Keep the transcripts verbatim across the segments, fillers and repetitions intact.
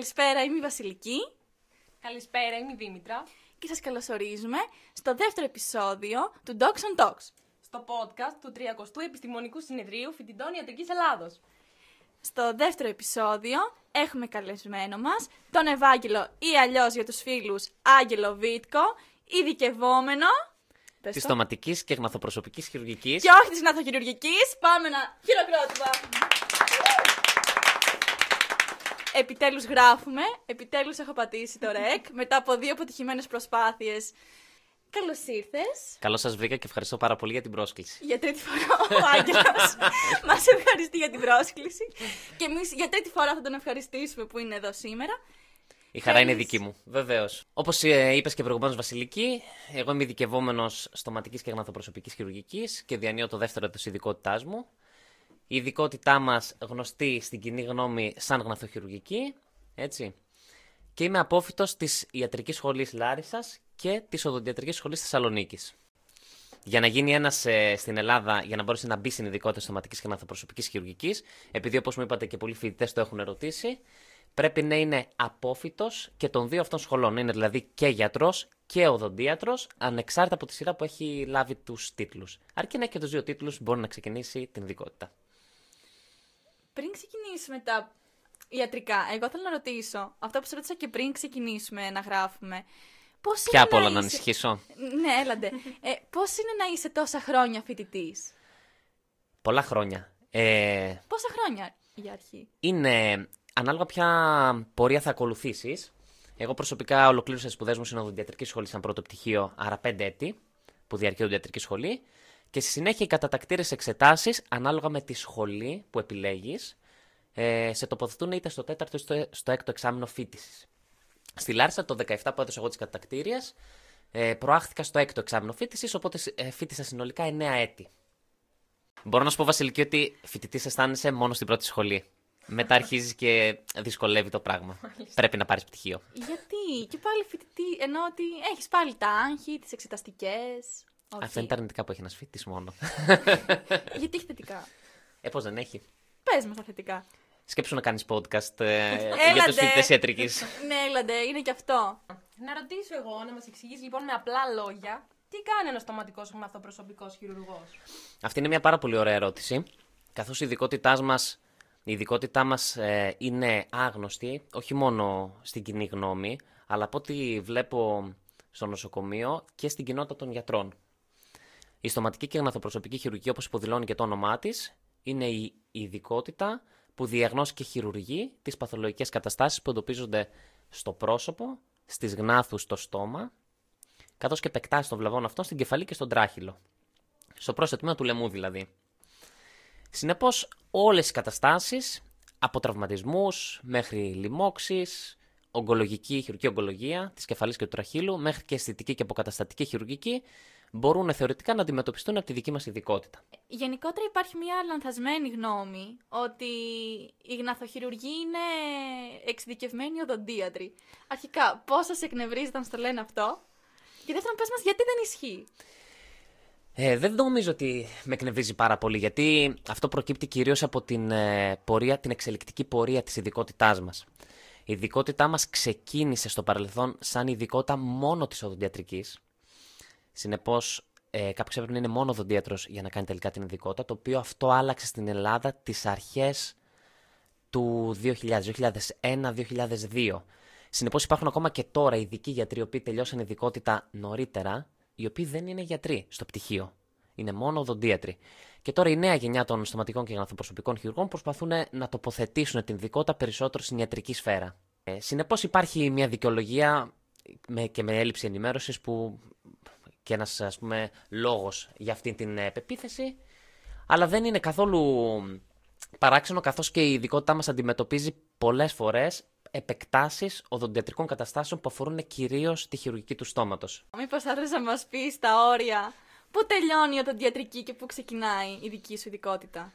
Καλησπέρα, είμαι η Βασιλική. Καλησπέρα, είμαι η Δήμητρα. Και σας καλωσορίζουμε στο δεύτερο επεισόδιο του Docs on Talks, στο podcast του τριακοστού Επιστημονικού Συνεδρίου Φοιτητών Ιατρικής Ελλάδος. Στο δεύτερο επεισόδιο έχουμε καλεσμένο μας τον Ευάγγελο, ή αλλιώς για τους φίλους Άγγελο Βίτκο, ειδικευόμενο της στοματικής και γναθοπροσωπικής χειρουργικής. Και όχι της γναθοχειρουργικής. Πάμε να χειροκρότημα. Επιτέλους γράφουμε, επιτέλους έχω πατήσει το ρεκ, μετά από δύο αποτυχημένες προσπάθειες. Καλώς ήρθες. Καλώς σας βρήκα και ευχαριστώ πάρα πολύ για την πρόσκληση. Για τρίτη φορά ο Άγγελος μας ευχαριστεί για την πρόσκληση. Και εμείς για τρίτη φορά θα τον ευχαριστήσουμε που είναι εδώ σήμερα. Η χαρά είναι δική μου, βεβαίως. Όπως είπες και προηγουμένως, Βασιλική, εγώ είμαι ειδικευόμενος στοματικής και γναθοπροσωπικής χειρουργικής και διανύω το δεύτερο έτος ειδικότητάς μου. Η ειδικότητά μας γνωστή στην κοινή γνώμη σαν γναθοχειρουργική, έτσι. Και είμαι απόφοιτος της Ιατρικής Σχολής Λάρισας και της Οδοντιατρικής Σχολής Θεσσαλονίκης. Για να γίνει ένας ε, στην Ελλάδα, για να μπορέσει να μπει στην ειδικότητα στοματικής και γναθοπροσωπικής χειρουργικής, επειδή όπως μου είπατε και πολλοί φοιτητές το έχουν ερωτήσει, πρέπει να είναι απόφοιτος και των δύο αυτών σχολών. Είναι δηλαδή και γιατρός και οδοντίατρος, ανεξάρτητα από τη σειρά που έχει λάβει τους τίτλους. Αρκεί να έχει και τους δύο τίτλους, μπορεί να ξεκινήσει την ειδικότητα. Πριν ξεκινήσουμε τα ιατρικά, εγώ θέλω να ρωτήσω, αυτά που σε ρώτησα και πριν ξεκινήσουμε να γράφουμε. Πώς Ποια απ' όλα να, να ανησυχήσω. Ναι, έλατε. ε, πώς είναι να είσαι τόσα χρόνια φοιτητής? Πολλά χρόνια. Ε... Πόσα χρόνια για αρχή? Είναι... Ανάλογα ποια πορεία θα ακολουθήσεις. Εγώ προσωπικά ολοκλήρωσα τις σπουδές μου στην Οδοντιατρική Σχολή σαν πρώτο πτυχίο, άρα πέντε έτη που διαρκεί η Οδοντιατρική Σχολή. Και στη συνέχεια οι κατατακτήρες εξετάσεις, ανάλογα με τη σχολή που επιλέγεις, ε, σε τοποθετούν είτε στο τέταρτο είτε στο έκτο εξάμηνο φοίτησης. Στη Λάρισα, το δεκαεπτά που έδωσα εγώ τις κατατακτήριες, ε, προάχθηκα στο έκτο εξάμηνο φοίτησης, οπότε φοίτησα συνολικά εννέα έτη. Μπορώ να σου πω, Βασιλική, ότι φοιτητής αισθάνεσαι μόνο στην πρώτη σχολή. Μετά αρχίζει και δυσκολεύει το πράγμα. Μάλιστα. Πρέπει να πάρεις πτυχίο. Γιατί και πάλι φοιτητή, ενώ ότι έχεις πάλι τα άγχη, τις εξεταστικές. Αυτά είναι τα αρνητικά που έχει ένας φοιτητής μόνο. Γιατί έχει θετικά? Ε, πώς δεν έχει. Πες μας τα θετικά. Σκέψου να κάνεις podcast ε, για τους φοιτητές ιατρικής. Ναι, έλαντε, είναι και αυτό. Να ρωτήσω εγώ, να μας εξηγείς λοιπόν με απλά λόγια, τι κάνει ένας στοματικός γναθοπροσωπικός χειρουργός? Αυτή είναι μια πάρα πολύ ωραία ερώτηση. Καθώς η ειδικότητά μας. Η ειδικότητά μας ε, είναι άγνωστη, όχι μόνο στην κοινή γνώμη, αλλά από ό,τι βλέπω στο νοσοκομείο και στην κοινότητα των γιατρών. Η στοματική και γναθοπροσωπική χειρουργική, όπως υποδηλώνει και το όνομά της, είναι η ειδικότητα που διαγνώζει και χειρουργεί τις παθολογικές καταστάσεις που εντοπίζονται στο πρόσωπο, στις γνάθους, στο στόμα, καθώς και επεκτάσεις των βλαβών αυτών στην κεφαλή και στον τράχυλο. Στο πρόσθετο τμήμα του λαιμού δηλαδή. Συνεπώς, όλες οι καταστάσεις, από τραυματισμούς μέχρι λοιμώξεις, ογκολογική, χειρουργική ογκολογία της κεφαλής και του τραχύλου, μέχρι και αισθητική και αποκαταστατική χειρουργική, μπορούν θεωρητικά να αντιμετωπιστούν από τη δική μας ειδικότητα. Γενικότερα υπάρχει μια λανθασμένη γνώμη ότι οι γναθοχειρουργοί είναι εξειδικευμένοι οδοντίατροι. Αρχικά, πώς σας εκνευρίζει όταν στο λένε αυτό? Και δεύτερον, πες μας γιατί δεν ισχύει. Ε, δεν νομίζω ότι με εκνευρίζει πάρα πολύ, γιατί αυτό προκύπτει κυρίως από την, ε, πορεία, την εξελικτική πορεία της ειδικότητάς μας. Η ειδικότητά μας ξεκίνησε στο παρελθόν σαν ειδικότητα μόνο της οδοντιατρικής. Συνεπώς, ε, κάποιος έπρεπε να είναι μόνο οδοντίατρος για να κάνει τελικά την ειδικότητα, το οποίο αυτό άλλαξε στην Ελλάδα τις αρχές του δύο χιλιάδες, δύο χιλιάδες ένα, δύο χιλιάδες δύο. Συνεπώς, υπάρχουν ακόμα και τώρα ειδικοί γιατροί, οι οποίοι τελειώσαν ειδικότητα νωρίτερα, οι οποίοι δεν είναι γιατροί στο πτυχίο. Είναι μόνο οδοντίατροι. Και τώρα η νέα γενιά των στοματικών και γναθοπροσωπικών χειρουργών προσπαθούν να τοποθετήσουν την ειδικότητα περισσότερο στην ιατρική σφαίρα. Ε, συνεπώς υπάρχει μια δικαιολογία με, και με έλλειψη ενημέρωσης που, και ένας, ας πούμε, λόγος για αυτή την πεποίθηση, αλλά δεν είναι καθόλου παράξενο, καθώς και η ειδικότητά μας αντιμετωπίζει πολλές φορές επεκτάσεις οδοντιατρικών καταστάσεων που αφορούν κυρίως τη χειρουργική του στόματος. Μήπως θα ήθελες να μας πεις τα όρια, πού τελειώνει η οδοντιατρική και πού ξεκινάει η δική σου ειδικότητα?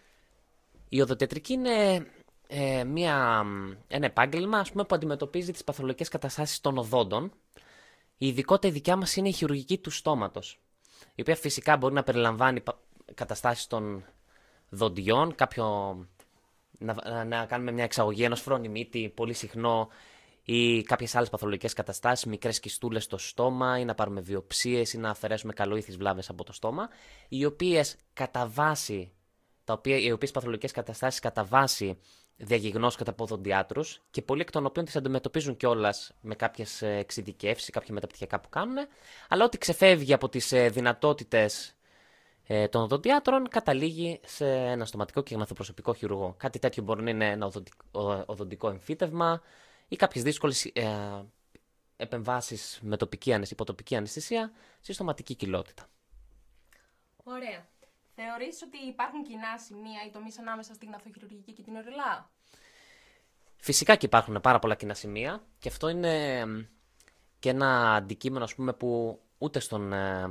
Η οδοντιατρική είναι ε, μια, ένα επάγγελμα, ας πούμε, που αντιμετωπίζει τις παθολογικές καταστάσεις των οδόντων. Η ειδικότητα η δικιά μας είναι η χειρουργική του στόματος, η οποία φυσικά μπορεί να περιλαμβάνει καταστάσεις των δοντιών, κάποιο... Να, να κάνουμε μια εξαγωγή ενός φρόνη μύτη, πολύ συχνό, ή κάποιες άλλες παθολογικές καταστάσεις, μικρές κιστούλες στο στόμα, ή να πάρουμε βιοψίες ή να αφαιρέσουμε καλοήθεις βλάβες από το στόμα, οι οποίες κατά βάση, τα οποία, οι οποίες παθολογικές καταστάσεις κατά βάση διαγιγνώσκονται από οδοντιάτρους και πολλοί εκ των οποίων τις αντιμετωπίζουν κιόλας με κάποιες εξειδικεύσεις, κάποια μεταπτυχιακά που κάνουν, αλλά ό,τι ξεφεύγει από τις δυνατότητες των οδοντιάτρων καταλήγει σε ένα στοματικό και γναθοπροσωπικό χειρουργό. Κάτι τέτοιο μπορεί να είναι ένα οδοντικό εμφύτευμα ή κάποιες δύσκολες ε, επεμβάσεις με τοπική αναισθησία, υποτοπική αναισθησία, στη στοματική κοιλότητα. Ωραία. Θεωρείς ότι υπάρχουν κοινά σημεία ή τομείς ανάμεσα στην γναθοχειρουργική και την οριλά? Φυσικά και υπάρχουν πάρα πολλά κοινά σημεία και αυτό είναι και ένα αντικείμενο, ας πούμε, που ούτε στον ε,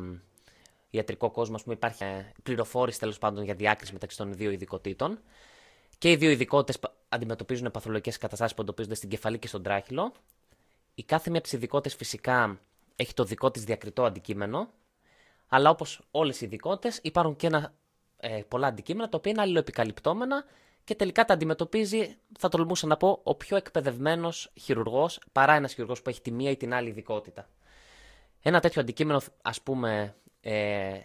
ιατρικό κόσμο, ας πούμε, υπάρχει ε, πληροφόρηση, τέλος πάντων, για διάκριση μεταξύ των δύο ειδικοτήτων. Και οι δύο ειδικότητες αντιμετωπίζουν παθολογικές καταστάσεις που εντοπίζονται στην κεφαλή και στον τράχυλο. Η κάθε μία από τις ειδικότητες φυσικά έχει το δικό της διακριτό αντικείμενο, αλλά όπως όλες οι ειδικότητες υπάρχουν και ένα, ε, πολλά αντικείμενα τα οποία είναι αλληλοεπικαλυπτόμενα και τελικά τα αντιμετωπίζει, θα τολμούσα να πω, ο πιο εκπαιδευμένος χειρουργός παρά ένας χειρουργός που έχει τη μία ή την άλλη ειδικότητα. Ένα τέτοιο αντικείμενο, ας πούμε, ε,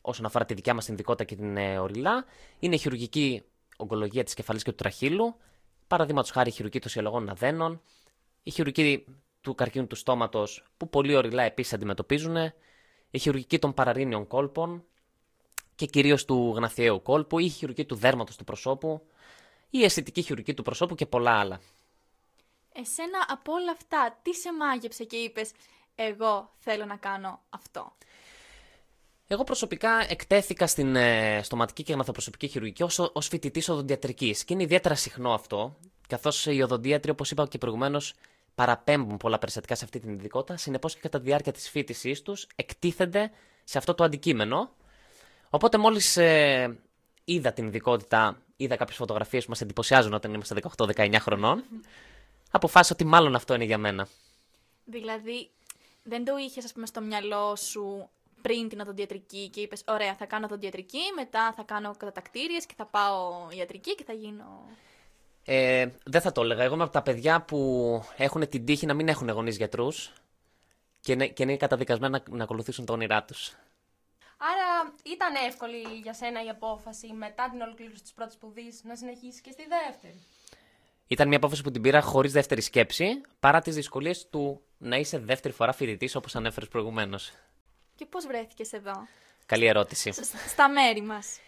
όσον αφορά τη δικιά μας την ειδικότητα και την ε, οριλά, είναι η χειρουργική ογκολογία της κεφαλής και του τραχύλου, παραδείγματος χάρη η χειρουργική των συλλογών αδένων, η χειρουργική του καρκίνου του στόματος, που πολλοί οριλά επίσης αντιμετωπίζουν, η χειρουργική των παραρρήνιων κόλπων και κυρίως του γναθιαίου κόλπου, η χειρουργική του δέρματος του προσώπου, η αισθητική χειρουργική του προσώπου και πολλά άλλα. Εσένα από όλα αυτά, τι σε μάγεψε και είπες, εγώ θέλω να κάνω αυτό? Εγώ προσωπικά εκτέθηκα στην ε, στοματική και γναθοπροσωπική χειρουργική ως, ως φοιτητής οδοντιατρικής και είναι ιδιαίτερα συχνό αυτό, καθώς οι οδοντίατροι, όπως είπα και προηγουμένως, παραπέμπουν πολλά περιστατικά σε αυτή την ειδικότητα, συνεπώς και κατά τη διάρκεια της φοιτησής τους εκτίθενται σε αυτό το αντικείμενο. Οπότε μόλις ε, είδα την ειδικότητα, είδα κάποιες φωτογραφίες που μας εντυπωσιάζουν όταν είμαστε δεκαοκτώ δεκαεννιά χρονών, αποφάσισα ότι μάλλον αυτό είναι για μένα. Δηλαδή, δεν το είχες, ας πούμε, στο μυαλό σου πριν την οδοντιατρική και είπες, ωραία, θα κάνω οδοντιατρική, μετά θα κάνω κατατακτήριες και θα πάω ιατρική και θα γίνω... Ε, δεν θα το έλεγα. Εγώ είμαι από τα παιδιά που έχουν την τύχη να μην έχουν γονείς γιατρούς και, και είναι καταδικασμένα να, να ακολουθήσουν τα όνειρά τους. Άρα ήταν εύκολη για σένα η απόφαση μετά την ολοκλήρωση της πρώτης σπουδής να συνεχίσεις και στη δεύτερη? Ήταν μια απόφαση που την πήρα χωρίς δεύτερη σκέψη, παρά τις δυσκολίες του να είσαι δεύτερη φορά φοιτητής, όπως ανέφερες προηγουμένως. Και πώς βρέθηκες εδώ? Καλή ερώτηση. Στα μέρη μας.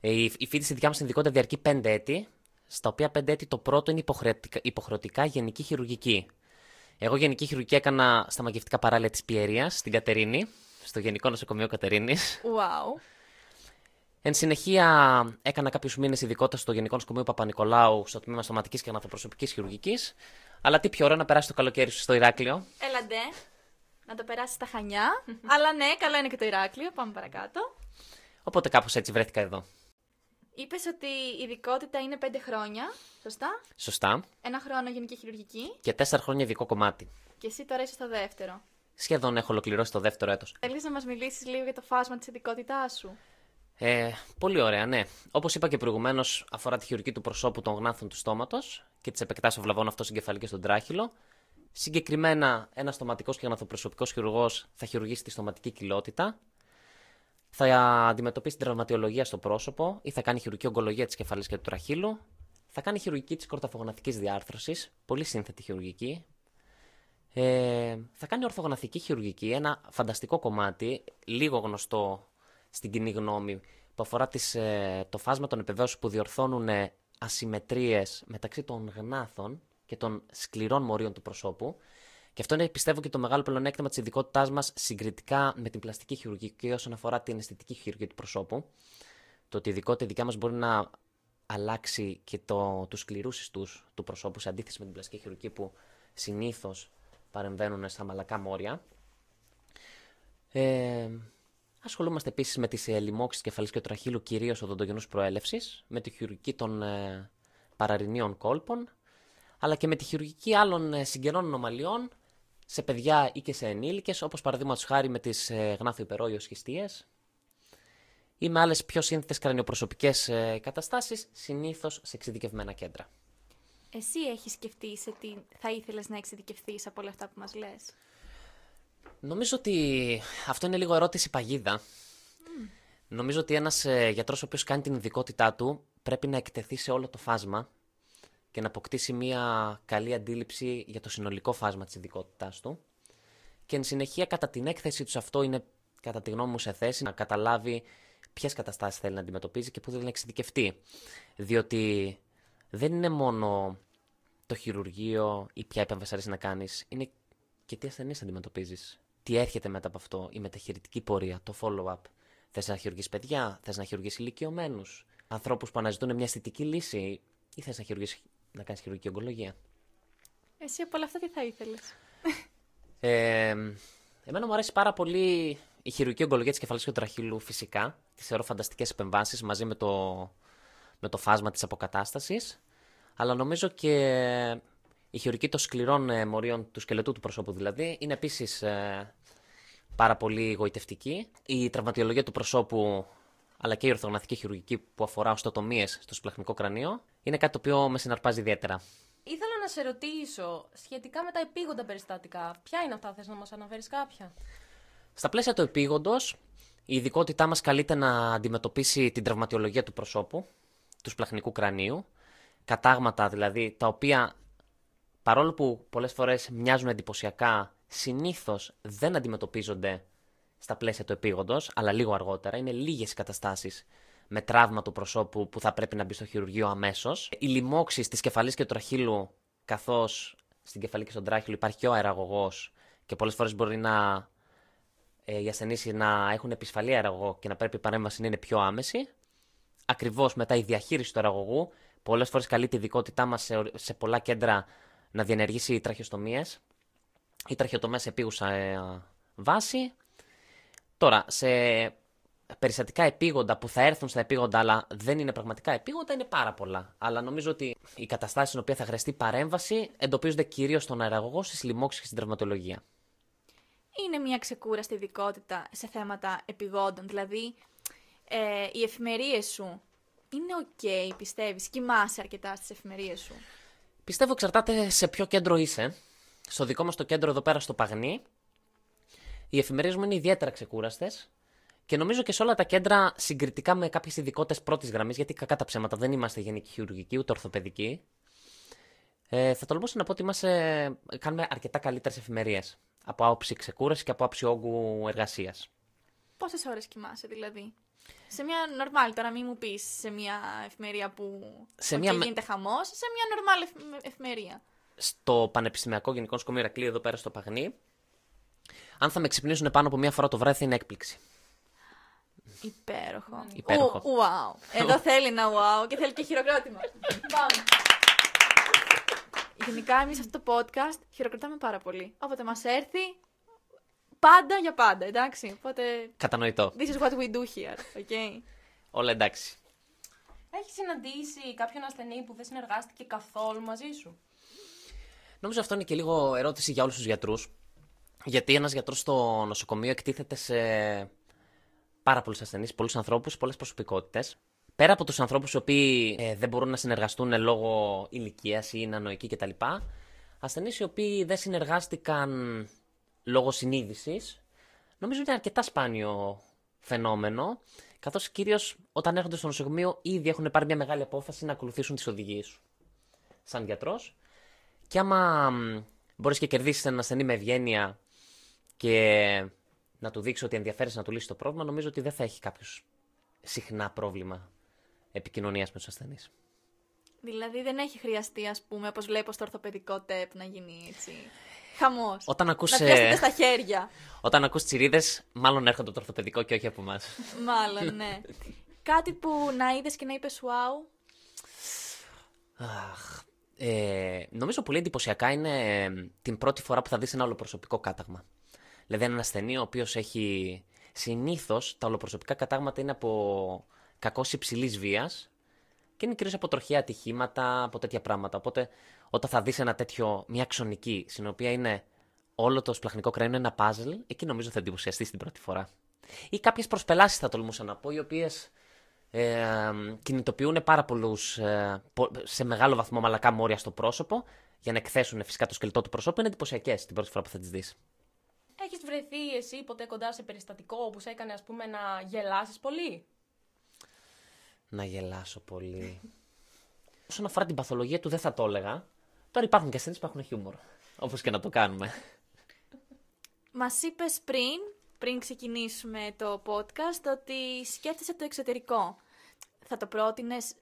Η, η φοιτηση δικιά μας ειδικότητα διαρκεί πέντε έτη, στα οποία πέντε έτη το πρώτο είναι υποχρεωτικά, υποχρεωτικά γενική χειρουργική. Εγώ γενική χειρουργική έκανα στα μαγευτικά παράλια της Πιερίας, στην Κατερίνη, στο Γενικό Νοσοκομείο Κατερίνης. Wow. Εν συνεχεία έκανα κάποιους μήνες ειδικότητα στο Γενικό Νοσοκομείο Παπα-Νικολάου, στο τμήμα στοματικής και γναθοπροσωπικής χειρουργικής. Αλλά τι πιο ωραία να περάσει το καλοκαίρι σου στο Ηράκλειο. Έλαντε. Να το περάσει στα Χανιά. Αλλά ναι, καλό είναι και το Ηράκλειο. Πάμε παρακάτω. Οπότε κάπως έτσι βρέθηκα εδώ. Είπες ότι η ειδικότητα είναι πέντε χρόνια, σωστά? Σωστά. Ένα χρόνο γενική χειρουργική. Και τέσσερα χρόνια ειδικό κομμάτι. Και εσύ τώρα είσαι στο δεύτερο. Σχεδόν έχω ολοκληρώσει το δεύτερο έτος. Θέλεις να μας μιλήσεις λίγο για το φάσμα της ειδικότητάς σου? Ε, πολύ ωραία, ναι. Όπως είπα και προηγουμένως, αφορά τη χειρουργική του προσώπου, των γνάθων του στόματος και τις επεκτάσεις βλαβών αυτοσυγκεφαλής και στον τράχυλο. Συγκεκριμένα, ένας στοματικός και γναθοπροσωπικός χειρουργός θα χειρουργήσει τη στοματική κοιλότητα. Θα αντιμετωπίσει την τραυματιολογία στο πρόσωπο ή θα κάνει χειρουργική ογκολογία της κεφαλής και του τραχύλου. Θα κάνει χειρουργική της κορταφογναθικής διάρθρωσης, πολύ σύνθετη χειρουργική. Ε, θα κάνει ορθογναθική χειρουργική, ένα φανταστικό κομμάτι, λίγο γνωστό στην κοινή γνώμη, που αφορά τις, ε, το φάσμα των επεμβάσεων που διορθώνουν ασυμμετρίες μεταξύ των γνάθων και των σκληρών μορίων του προσώπου. Και αυτό είναι, πιστεύω, και το μεγάλο πλεονέκτημα της ειδικότητάς μας συγκριτικά με την πλαστική χειρουργική όσον αφορά την αισθητική χειρουργική του προσώπου. Το ότι η ειδικότητα δικιά μας μπορεί να αλλάξει και το, τους σκληρούς ιστούς του προσώπου σε αντίθεση με την πλαστική χειρουργική που συνήθως παρεμβαίνουν στα μαλακά μόρια. Ε, ασχολούμαστε επίσης με τις λοιμώξεις κεφαλής και τραχύλου, κυρίως οδοντογενούς προέλευσης, με τη χειρουργική των ε, παραρρηνίων κόλπων, αλλά και με τη χειρουργική άλλων ε, συγγενών ανομαλιών σε παιδιά ή και σε ενήλικες, όπως παραδείγματος χάρη με τις ε, γνάθο-υπερόηως χιστίες ή με άλλες πιο σύνθετες κρανιοπροσωπικές ε, καταστάσεις, συνήθως σε εξειδικευμένα κέντρα. Εσύ έχεις σκεφτεί σε τι θα ήθελες να εξειδικευτείς από όλα αυτά που μας λες? Νομίζω ότι αυτό είναι λίγο ερώτηση παγίδα. Mm. Νομίζω ότι ένας γιατρός ο οποίος κάνει την ειδικότητά του πρέπει να εκτεθεί σε όλο το φάσμα και να αποκτήσει μια καλή αντίληψη για το συνολικό φάσμα της ειδικότητάς του. Και εν συνεχεία, κατά την έκθεση του, αυτό είναι κατά τη γνώμη μου σε θέση να καταλάβει ποιες καταστάσεις θέλει να αντιμετωπίζει και πού θέλει να εξειδικευτεί. Διότι δεν είναι μόνο το χειρουργείο ή ποια επέμβαση αρέσει να κάνεις, είναι και τι ασθενείς αντιμετωπίζεις. Τι έρχεται μετά από αυτό, η μεταχειρητική πορεία, το follow-up. Θες να χειρουργήσεις παιδιά, θες να χειρουργήσεις ηλικιωμένους, ανθρώπους που αναζητούν μια αισθητική λύση, ή θες να, να κάνεις χειρουργική ογκολογία. Εσύ από όλα αυτά τι θα ήθελες? Ε, εμένα μου αρέσει πάρα πολύ η χειρουργική ογκολογία της κεφαλής και του τραχύλου, φυσικά. Τις θεωρώ φανταστικές επεμβάσεις μαζί με το, με το φάσμα της αποκατάστασης. Αλλά νομίζω και η χειρουργική των σκληρών μορίων του σκελετού του προσώπου, δηλαδή, είναι επίσης ε, πάρα πολύ γοητευτική. Η τραυματιολογία του προσώπου, αλλά και η ορθογναθική χειρουργική που αφορά οστοτομίες στο σπλαχνικό κρανίο, είναι κάτι το οποίο με συναρπάζει ιδιαίτερα. Ήθελα να σε ρωτήσω σχετικά με τα επίγοντα περιστατικά. Ποια είναι αυτά, θες να μας αναφέρεις κάποια? Στα πλαίσια του επίγοντος, η ειδικότητά μας καλείται να αντιμετωπίσει την τραυματιολογία του προσώπου, του σπλαχνικού κρανίου, κατάγματα δηλαδή, τα οποία παρόλο που πολλές φορές μοιάζουν εντυπωσιακά, συνήθως δεν αντιμετωπίζονται στα πλαίσια του επίγοντος, αλλά λίγο αργότερα. Είναι λίγες οι καταστάσεις με τραύμα του προσώπου που θα πρέπει να μπει στο χειρουργείο αμέσως. Οι λοιμώξεις της κεφαλής και του τραχύλου, καθώς στην κεφαλή και στον τράχυλο υπάρχει και ο αεραγωγός, και πολλές φορές μπορεί να, ε, οι ασθενείς να έχουν επισφαλή αεραγωγό και να πρέπει η παρέμβαση να είναι πιο άμεση. Ακριβώς μετά η διαχείριση του αεραγωγού, πολλές φορές καλεί τη ειδικότητά μας σε, σε πολλά κέντρα να διενεργήσει τραχιοστομίες ή τραχιοτομές σε επίγουσα ε, βάση. Τώρα, σε περιστατικά επίγοντα που θα έρθουν στα επίγοντα, αλλά δεν είναι πραγματικά επίγοντα, είναι πάρα πολλά. Αλλά νομίζω ότι οι καταστάσεις στην οποία θα χρειαστεί παρέμβαση εντοπίζονται κυρίως στον αεραγωγό, στις λοιμώξεις και στην τραυματολογία. Είναι μια ξεκούραστη ειδικότητα σε θέματα επιγόντων. Δηλαδή, ε, οι εφημερίες σου είναι ok, πιστεύεις? Κοιμάσαι αρκετά στις εφημερίες σου? Πιστεύω εξαρτάται σε ποιο κέντρο είσαι. Στο δικό μας το κέντρο εδώ πέρα στο Παγνή, οι εφημερίες μου είναι ιδιαίτερα ξεκούραστες. Και νομίζω και σε όλα τα κέντρα, συγκριτικά με κάποιες ειδικότητες πρώτης γραμμής, γιατί κακά τα ψέματα δεν είμαστε γενική χειρουργική ούτε ορθοπαιδική, ε, θα τολμούσα να πω ότι είμαστε, κάνουμε αρκετά καλύτερες εφημερίες από άποψη ξεκούραση και από άποψη όγκου εργασίας. Πόσες ώρες κοιμάσαι δηλαδή? Σε μια normal, τώρα μην μου πεις σε μια εφημερία που σε μια... γίνεται χαμός, σε μια normal εφημερία. Στο Πανεπιστημιακό Γενικό Νοσοκομείο Ηρακλείου, εδώ πέρα στο Παγνή, αν θα με ξυπνήσουν πάνω από μία φορά το βράδυ, θα είναι έκπληξη. Υπέροχο. Υπέροχο. Ου, wow. Εδώ θέλει να wow και θέλει και χειροκρότημα. Πάμε. Γενικά, εμείς αυτό το podcast χειροκροτάμε πάρα πολύ. Όποτε μας έρθει, πάντα για πάντα, εντάξει. Οπότε... κατανοητό. This is what we do here, okay? Όλα εντάξει. Έχεις συναντήσει κάποιον ασθενή που δεν συνεργάστηκε καθόλου μαζί σου? Νομίζω αυτό είναι και λίγο ερώτηση για όλους τους γιατρούς. Γιατί ένας γιατρός στο νοσοκομείο εκτίθεται σε πάρα πολλούς ασθενείς, πολλούς ανθρώπους, πολλές προσωπικότητες. Πέρα από τους ανθρώπους οι οποίοι ε, δεν μπορούν να συνεργαστούν λόγω ηλικίας ή είναι ανοικοί κτλ., ασθενείς οι οποίοι δεν συνεργάστηκαν λόγω συνείδησης, νομίζω είναι αρκετά σπάνιο φαινόμενο, καθώς κυρίως όταν έρχονται στο νοσοκομείο ήδη έχουν πάρει μια μεγάλη απόφαση να ακολουθήσουν τις οδηγίες σου σαν γιατρός. Και άμα μπορείς και κερδίσεις έναν ασθενή με ευγένεια και να του δείξεις ότι ενδιαφέρεσαι να του λύσεις το πρόβλημα, νομίζω ότι δεν θα έχει κάποιος συχνά πρόβλημα επικοινωνίας με τους ασθενείς. Δηλαδή δεν έχει χρειαστεί, ας πούμε, όπως βλέπω στο ορθοπαιδικό ΤΕΠ, να γίνει έτσι χαμός. Όταν ακούς, να πιάσετε στα χέρια. Όταν ακούς τσιρίδες, μάλλον έρχονται από το ορθοπαιδικό και όχι από εμάς. Μάλλον, ναι. Κάτι που να είδες και να είπες wow. Αχ. Ε, νομίζω πολύ εντυπωσιακά είναι ε, την πρώτη φορά που θα δεις ένα ολοπροσωπικό κάταγμα. Δηλαδή, έναν ασθενή ο οποίος έχει. Συνήθως τα ολοπροσωπικά κατάγματα είναι από κακώς υψηλής βίας και είναι κυρίως από τροχαία ατυχήματα, από τέτοια πράγματα. Οπότε, όταν θα δεις ένα τέτοιο, μια αξονική, στην οποία είναι όλο το σπλαχνικό κρανίο ένα παζλ, εκεί νομίζω θα εντυπωσιαστείς την πρώτη φορά. Ή κάποιες προσπελάσεις θα τολμούσα να πω, οι οποίες ε, κινητοποιούν πάρα πολλούς, ε, σε μεγάλο βαθμό μαλακά μόρια στο πρόσωπο, για να εκθέσουν φυσικά το σκελετό του προσώπου, είναι εντυπωσιακές την πρώτη φορά που θα τις δεις. Έχεις βρεθεί εσύ ποτέ κοντά σε περιστατικό που σε έκανε, ας πούμε, να γελάσεις πολύ? Να γελάσω πολύ. Όσον αφορά την παθολογία του, δεν θα το έλεγα. Τώρα υπάρχουν και ασθένειες που έχουν χιούμορ. Όπως και να το κάνουμε. Μας είπες πριν, πριν ξεκινήσουμε το podcast, ότι σκέφτεσαι το εξωτερικό. Θα το πρότεινες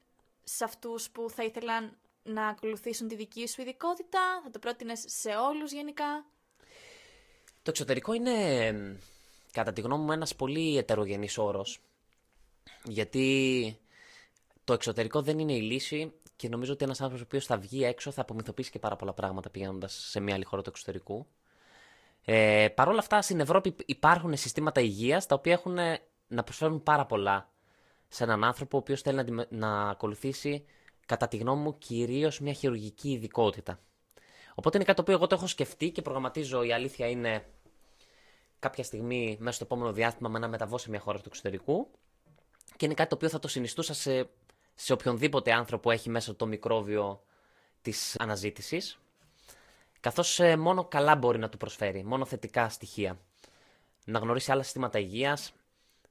σε αυτούς που θα ήθελαν να ακολουθήσουν τη δική σου ειδικότητα? Θα το πρότεινες σε όλους γενικά? Το εξωτερικό είναι, κατά τη γνώμη μου, ένας πολύ ετερογενής όρος. Γιατί το εξωτερικό δεν είναι η λύση και νομίζω ότι ένας άνθρωπος ο οποίος θα βγει έξω θα απομυθοποιήσει και πάρα πολλά πράγματα πηγαίνοντας σε μια άλλη χώρα του εξωτερικού. Ε, Παρ' όλα αυτά, στην Ευρώπη υπάρχουν συστήματα υγείας τα οποία έχουν να προσφέρουν πάρα πολλά σε έναν άνθρωπο ο οποίος θέλει να, να ακολουθήσει, κατά τη γνώμη μου, κυρίως μια χειρουργική ειδικότητα. Οπότε είναι κάτι το οποίο εγώ το έχω σκεφτεί και προγραμματίζω, η αλήθεια είναι, κάποια στιγμή μέσα στο επόμενο διάστημα να μεταβώ σε μια χώρα του εξωτερικού. Και είναι κάτι το οποίο θα το συνιστούσα σε, σε οποιονδήποτε άνθρωπο που έχει μέσα το μικρόβιο της αναζήτησης. Καθώς ε, μόνο καλά μπορεί να του προσφέρει, μόνο θετικά στοιχεία. Να γνωρίσει άλλα συστήματα υγείας,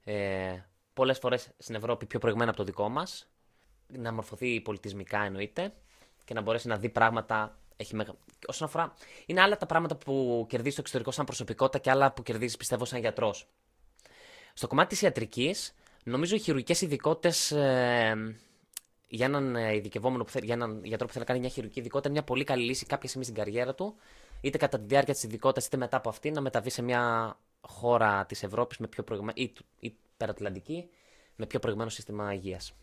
ε, πολλές φορές στην Ευρώπη πιο προηγμένα από το δικό μας. Να μορφωθεί πολιτισμικά, εννοείται, και να μπορέσει να δει πράγματα. Έχει μεγα... Όσον αφορά, είναι άλλα τα πράγματα που κερδίζει στο εξωτερικό σαν προσωπικότητα και άλλα που κερδίζει, πιστεύω, σαν γιατρός. Στο κομμάτι της ιατρικής, νομίζω οι χειρουργικές ειδικότητες ε, για έναν ειδικευόμενο, που θε, για έναν γιατρό που θέλει να κάνει μια χειρουργική ειδικότητα, είναι μια πολύ καλή λύση κάποια στιγμή στην καριέρα του, είτε κατά τη διάρκεια της ειδικότητας είτε μετά από αυτή, να μεταβεί σε μια χώρα της Ευρώπης με πιο προηγμα... ή, ή περατλαντική, με πιο προηγμένο σύστημα υγείας.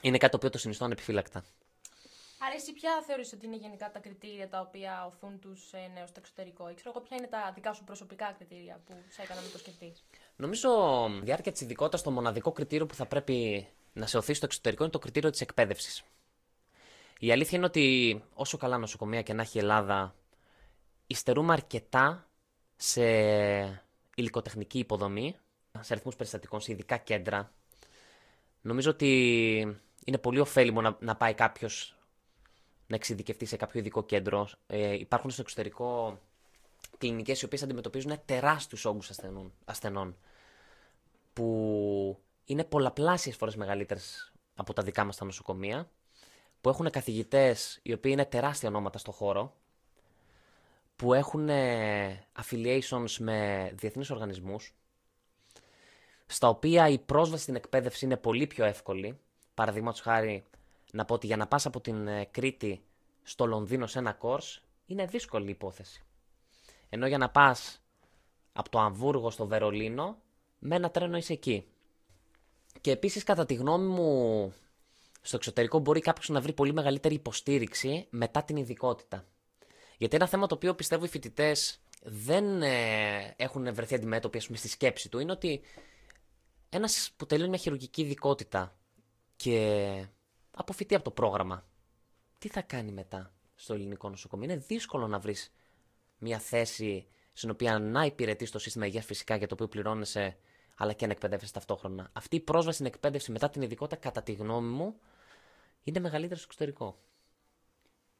Είναι κάτι το οποίο το συνιστώ ανεπιφύλακτα. Άρα, εσύ ποια θεωρείς ότι είναι γενικά τα κριτήρια τα οποία οθούν τους νέους στο εξωτερικό? Ξέρω εγώ ποια είναι τα δικά σου προσωπικά κριτήρια που σε έκανα να το σκεφτείς. Νομίζω η διάρκεια της ειδικότητας, το μοναδικό κριτήριο που θα πρέπει να σε οθεί στο εξωτερικό είναι το κριτήριο της εκπαίδευσης. Η αλήθεια είναι ότι όσο καλά νοσοκομεία και να έχει η Ελλάδα, υστερούμε αρκετά σε υλικοτεχνική υποδομή, σε αριθμούς περιστατικών, σε ειδικά κέντρα. Νομίζω ότι είναι πολύ ωφέλιμο να, να πάει κάποιος να εξειδικευτεί σε κάποιο ειδικό κέντρο. Ε, υπάρχουν στο εξωτερικό κλινικές οι οποίες αντιμετωπίζουν τεράστιους όγκους ασθενών, ασθενών που είναι πολλαπλάσιες φορές μεγαλύτερες από τα δικά μας τα νοσοκομεία, που έχουν καθηγητές οι οποίοι είναι τεράστια ονόματα στο χώρο, που έχουν affiliations με διεθνείς οργανισμούς, στα οποία η πρόσβαση στην εκπαίδευση είναι πολύ πιο εύκολη. Παραδείγματος χάρη, να πω ότι για να πας από την Κρήτη στο Λονδίνο σε ένα course είναι δύσκολη υπόθεση. Ενώ για να πας από το Αμβούργο στο Βερολίνο, με ένα τρένο είσαι εκεί. Και επίσης, κατά τη γνώμη μου, στο εξωτερικό μπορεί κάποιος να βρει πολύ μεγαλύτερη υποστήριξη μετά την ειδικότητα. Γιατί ένα θέμα το οποίο πιστεύω οι φοιτητές δεν έχουν βρεθεί αντιμέτωποι, ας πούμε, στη σκέψη του, είναι ότι ένας που τελειώνει μια χειρουργική ειδικότητα και αποφοιτεί από το πρόγραμμα, τι θα κάνει μετά στο ελληνικό νοσοκομείο? Είναι δύσκολο να βρεις μια θέση στην οποία να υπηρετείς το σύστημα υγείας, φυσικά, για το οποίο πληρώνεσαι, αλλά και να εκπαιδεύεσαι ταυτόχρονα. Αυτή η πρόσβαση στην εκπαίδευση μετά την ειδικότητα, κατά τη γνώμη μου, είναι μεγαλύτερη στο εξωτερικό.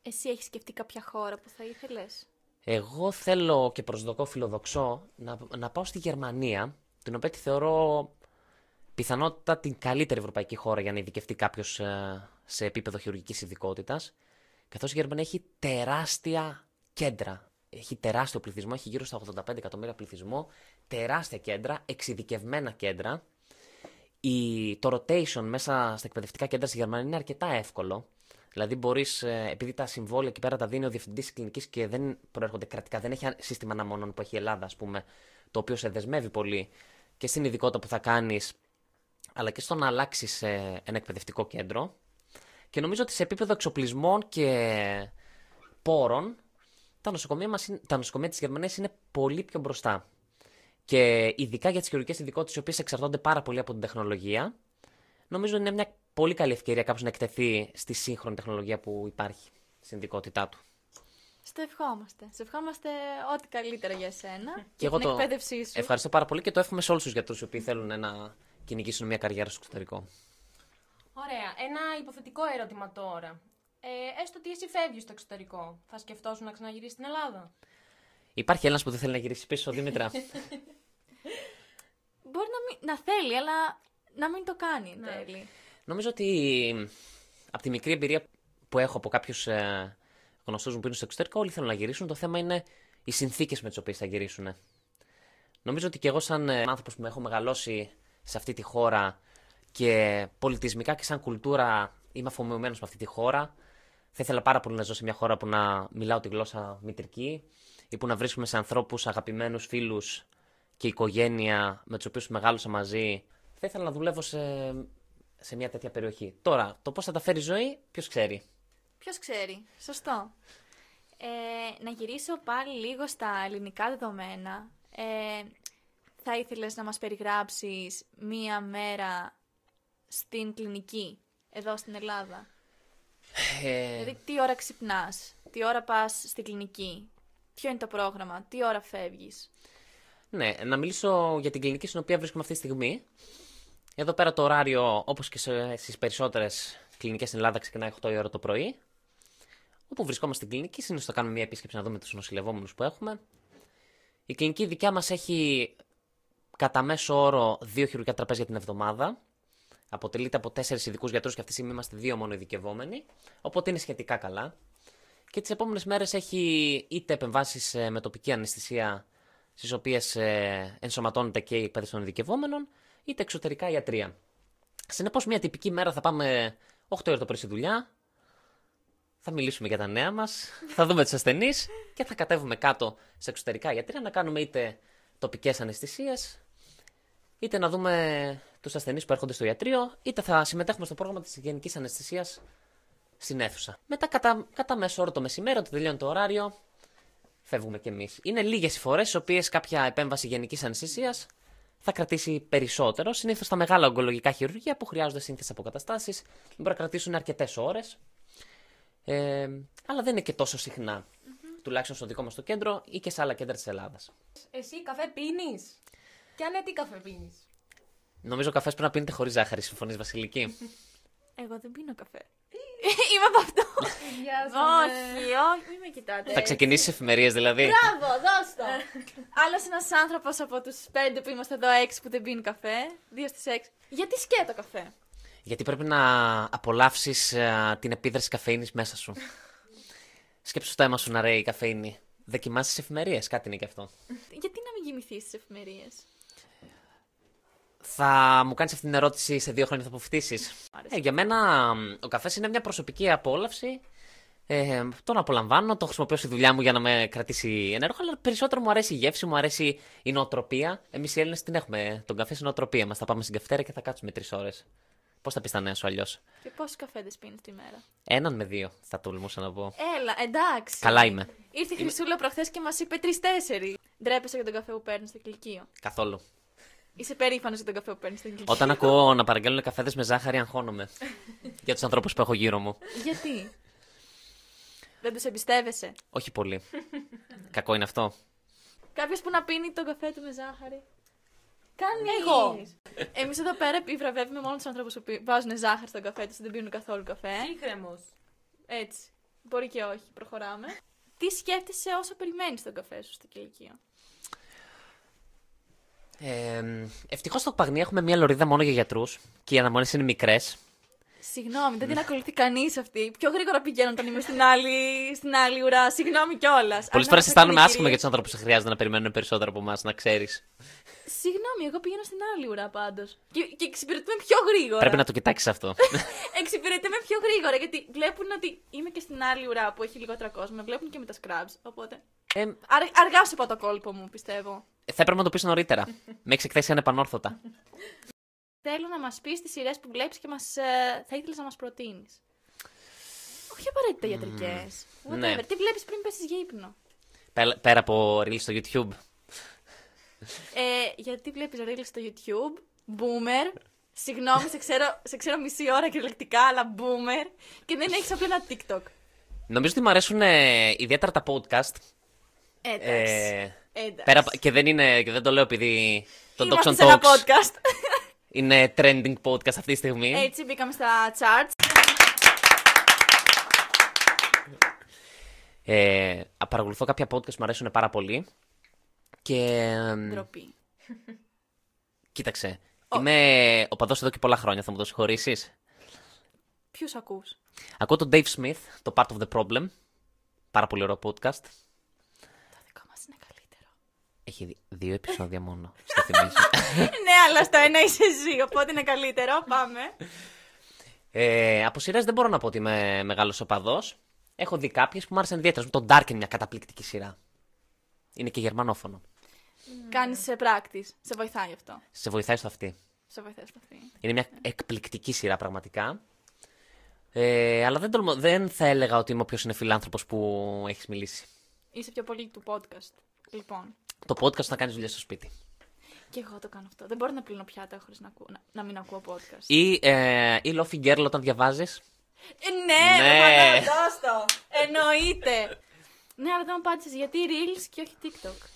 Εσύ έχεις σκεφτεί κάποια χώρα που θα ήθελες? Εγώ θέλω και προσδοκώ, φιλοδοξώ, να, να πάω στη Γερμανία, την οποία τη θεωρώ πιθανότητα την καλύτερη ευρωπαϊκή χώρα για να ειδικευτεί κάποιος σε επίπεδο χειρουργικής ειδικότητας, καθώς η Γερμανία έχει τεράστια κέντρα. Έχει τεράστιο πληθυσμό, έχει γύρω στα ογδόντα πέντε εκατομμύρια πληθυσμό, τεράστια κέντρα, εξειδικευμένα κέντρα. Η, το rotation μέσα στα εκπαιδευτικά κέντρα στη Γερμανία είναι αρκετά εύκολο. Δηλαδή, μπορείς, επειδή τα συμβόλαια εκεί πέρα τα δίνει ο διευθυντής της κλινικής και δεν προέρχονται κρατικά, δεν έχει σύστημα αναμονών που έχει η Ελλάδα, ας πούμε, το οποίο σε δεσμεύει πολύ και στην ειδικότητα που θα κάνεις, αλλά και στο να αλλάξεις ένα εκπαιδευτικό κέντρο. Και νομίζω ότι σε επίπεδο εξοπλισμών και πόρων, τα νοσοκομεία, μας, τα νοσοκομεία της Γερμανίας είναι πολύ πιο μπροστά. Και ειδικά για τις χειρουργικές ειδικότητες, οι οποίες εξαρτώνται πάρα πολύ από την τεχνολογία, νομίζω ότι είναι μια πολύ καλή ευκαιρία κάποιος να εκτεθεί στη σύγχρονη τεχνολογία που υπάρχει στην ειδικότητά του. Σε ευχόμαστε. Σε ευχόμαστε ό,τι καλύτερο για εσένα και, και την το... εκπαίδευσή σου. Ευχαριστώ πάρα πολύ και το εύχομαι σε όλους τους γιατρούς οι οποίοι θέλουν να κυνηγήσουν μια καριέρα στο εξωτερικό. Ωραία. Ένα υποθετικό ερώτημα τώρα. Ε, έστω ότι εσύ φεύγεις στο εξωτερικό, θα σκεφτόσουν να ξαναγυρίσεις στην Ελλάδα? Υπάρχει ένας που δεν θέλει να γυρίσει πίσω, Δήμητρα? Μπορεί να, μην, να θέλει, αλλά να μην το κάνει, ναι. Τέλει. Νομίζω ότι από τη μικρή εμπειρία που έχω από κάποιους ε, γνωστούς μου που είναι στο εξωτερικό, όλοι θέλουν να γυρίσουν. Το θέμα είναι οι συνθήκες με τις οποίες θα γυρίσουν. Νομίζω ότι και εγώ, σαν ε, άνθρωπος που με έχω μεγαλώσει σε αυτή τη χώρα και πολιτισμικά και σαν κουλτούρα, είμαι αφομοιωμένος με αυτή τη χώρα. Θα ήθελα πάρα πολύ να ζω σε μια χώρα που να μιλάω τη γλώσσα μητρική ή που να βρίσκουμε σε ανθρώπους, αγαπημένους φίλους και οικογένεια με τους οποίους μεγάλωσα μαζί. Θα ήθελα να δουλεύω σε, σε μια τέτοια περιοχή. Τώρα, το πώς θα τα φέρει η ζωή, ποιος ξέρει. Ποιος ξέρει, σωστό. Ε, να γυρίσω πάλι λίγο στα ελληνικά δεδομένα. Ε, θα ήθελες να μας περιγράψεις μία μέρα στην κλινική, εδώ στην Ελλάδα? Ε... Δηλαδή, τι ώρα ξυπνάς, τι ώρα πας στην κλινική, ποιο είναι το πρόγραμμα, τι ώρα φεύγεις? Ναι, να μιλήσω για την κλινική στην οποία βρίσκομαι αυτή τη στιγμή. Εδώ πέρα το ωράριο, όπως και στις περισσότερες κλινικές στην Ελλάδα, ξεκινάει οκτώ η ώρα το πρωί. Όπου βρισκόμαστε στην κλινική, συνήθως θα κάνουμε μια επίσκεψη να δούμε τους νοσηλευόμενους που έχουμε. Η κλινική δικιά μας έχει κατά μέσο όρο δύο χειρουργικά τραπέζια την εβδομάδα. Αποτελείται από τέσσερις ειδικούς γιατρούς και αυτή τη στιγμή είμαστε δύο μόνο ειδικευόμενοι. Οπότε είναι σχετικά καλά. Και τις επόμενες μέρες έχει είτε επεμβάσεις με τοπική αναισθησία, στις οποίες ενσωματώνεται και η παιδεία των ειδικευόμενων, είτε εξωτερικά ιατρία. Συνεπώς, μια τυπική μέρα θα πάμε οκτώ η ώρα το πρωί στη δουλειά, θα μιλήσουμε για τα νέα μας, θα δούμε τους ασθενείς και θα κατέβουμε κάτω σε εξωτερικά ιατρία να κάνουμε είτε τοπικές αναισθησίες, είτε να δούμε τους ασθενείς που έρχονται στο ιατρείο, είτε θα συμμετέχουμε στο πρόγραμμα της γενικής αναισθησίας στην αίθουσα. Μετά, κατά, κατά μέσο όρο το μεσημέρι, όταν τελειώνει το ωράριο, φεύγουμε κι εμείς. Είναι λίγες οι φορές στις οποίες κάποια επέμβαση γενικής αναισθησίας θα κρατήσει περισσότερο. Συνήθως τα μεγάλα ογκολογικά χειρουργεία που χρειάζονται σύνθεση αποκαταστάσεις μπορεί να κρατήσουν αρκετές ώρες. Ε, αλλά δεν είναι και τόσο συχνά. Mm-hmm. Τουλάχιστον στο δικό μας το κέντρο ή και σε άλλα κέντρα της Ελλάδας. Εσύ καφέ πίνεις? Και αν ναι, τι καφέ πίνεις? Νομίζω ο καφές πρέπει να πίνεται χωρίς ζάχαρη. Συμφωνείς, Βασιλική? Εγώ δεν πίνω καφέ. Είμαι από αυτό. Όχι, όχι, μην με κοιτάτε. Θα ξεκινήσεις εφημερίες, δηλαδή. Μπράβο, δώστο. Άλλος ένας άνθρωπος από τους πέντε που είμαστε εδώ, έξι που δεν πίνει καφέ. Δύο στις έξι. Γιατί σκέτο καφέ? Γιατί πρέπει να απολαύσεις α, την επίδραση καφέινης μέσα σου. Σκέψου το αίμα σου να ρέει η καφέινη. Δοκιμάσεις τις εφημερίες, κάτι είναι και αυτό. Γιατί να μην γυμηθείς τις εφημερίες? Θα μου κάνεις αυτή την ερώτηση σε δύο χρόνια θα αποφυτίσεις. Ε, για μένα ο καφές είναι μια προσωπική απόλαυση. Ε, τον απολαμβάνω, τον χρησιμοποιώ στη δουλειά μου για να με κρατήσει ενέργο, αλλά περισσότερο μου αρέσει η γεύση, μου αρέσει η νοοτροπία. Εμείς οι Έλληνες την έχουμε, τον καφέ στην νοοτροπία μας. Θα πάμε στην καφετέρια και θα κάτσουμε τρεις ώρες. Πώς θα πεις τα νέα σου αλλιώς? Και πόσους καφέδες πίνεις τη μέρα? Έναν με δύο, θα τολμούσα να πω. Έλα, εντάξει. Καλά είμαι. Ήρθε η Χρυσούλα προχθές και μας είπε τρεις-τέσσερις. Ντρέπεσαι για τον καφέ που παίρνεις στο κλικείο? Καθόλου. Είσαι περήφανος για τον καφέ που παίρνεις στην κλινική? Όταν ακούω να παραγγέλνουν καφέδες με ζάχαρη, αγχώνομαι. Για τους ανθρώπους που έχω γύρω μου. Γιατί? Δεν τους εμπιστεύεσαι? Όχι πολύ. Κακό είναι αυτό? Κάποιος που να πίνει τον καφέ του με ζάχαρη. Κάνει εγώ. Εμείς εδώ πέρα επιβραβεύουμε μόνο τους ανθρώπους που βάζουν ζάχαρη στον καφέ τους και δεν πίνουν καθόλου καφέ. Σύγχρονος. Έτσι. Μπορεί και όχι. Προχωράμε. Τι σκέφτεσαι όσο περιμένεις τον καφέ σου στην κλινική? Ε, ευτυχώς στο Παγνή έχουμε μία λωρίδα μόνο για γιατρούς και οι αναμονές είναι μικρές. Συγγνώμη, δεν την ακολουθεί κανείς αυτή. Πιο γρήγορα πηγαίνω όταν είμαι στην άλλη, στην άλλη ουρά. Συγγνώμη κιόλας. Πολλές φορές αισθάνομαι άσχημα για τους ανθρώπους που χρειάζεται να περιμένουν περισσότερο από εμάς, να ξέρεις. Συγγνώμη, εγώ πηγαίνω στην άλλη ουρά πάντως. Και, και εξυπηρετούμε πιο γρήγορα. Πρέπει να το κοιτάξεις αυτό. Εξυπηρετούμε πιο γρήγορα γιατί βλέπουν ότι είμαι και στην άλλη ουρά που έχει λιγότερα κόσμο. Βλέπουν και με τα scrubs. Οπότε. Ε, Αρ, αργά σου είπα το κόλπο μου, πιστεύω. Θα έπρεπε να το πεις νωρίτερα. Με έχεις εκθέσει ανεπανόρθωτα. Θέλω να μας πεις τις σειρές που βλέπεις και μας, ε, θα ήθελες να μας προτείνεις. Όχι απαραίτητα ιατρικές. Mm, ναι. Τι βλέπεις πριν πέσεις για ύπνο? Πέρα, πέρα από Reels στο YouTube. Ε, γιατί βλέπεις Reels στο YouTube? Boomer. Συγγνώμη, σε ξέρω, σε ξέρω μισή ώρα κυριολεκτικά, αλλά boomer. Και δεν έχεις απλά ένα TikTok. Νομίζω ότι μου αρέσουν ε, ιδιαίτερα τα podcast. Εντάξει. Ε, Πέρα, και, δεν είναι, και δεν το λέω επειδή το Docs on Talks είναι trending podcast αυτή τη στιγμή. Έτσι μπήκαμε στα charts. Ε, παρακολουθώ κάποια podcast που μου αρέσουν πάρα πολύ. Και... ντροπή. Κοίταξε. Oh. Είμαι οπαδός εδώ και πολλά χρόνια, θα μου το συγχωρήσεις. Ποιους ακούς? Ακούω τον Dave Smith, το Part of the Problem. Πάρα πολύ ωραίο podcast. Το δικό μας είναι καλύτερο. Έχει δύο επεισόδια μόνο, στο θυμίζω. Ναι, αλλά στο ένα είσαι εσύ, οπότε είναι καλύτερο. Πάμε. Ε, από σειρές δεν μπορώ να πω ότι είμαι μεγάλος οπαδός. Έχω δει κάποιες που μου άρεσαν ιδιαίτερα. Το Dark είναι μια καταπληκτική σειρά. Είναι και γερμανόφωνο. Mm. Κάνεις practice. Σε βοηθάει αυτό. Σε βοηθάει στο αυτή. Σε βοηθάει στο αυτή. Είναι μια yeah. εκπληκτική σειρά πραγματικά. Ε, αλλά δεν, τολμώ, δεν θα έλεγα ότι είμαι ο πιο συνεφιλάνθρωπος που έχεις μιλήσει. Είσαι πιο πολύ του podcast, λοιπόν. Το podcast να κάνεις δουλειά στο σπίτι. Και εγώ το κάνω αυτό. Δεν μπορώ να πλύνω πιάτα χωρίς να, να, να μην ακούω podcast. Ή, ε, ή Λόφι Γκέρλ όταν διαβάζεις. Ε, ναι, ναι. Παπαδά, δώσ' το. Εννοείται. Ναι, αλλά δεν μου απάντησες. Γιατί Reels και όχι TikTok?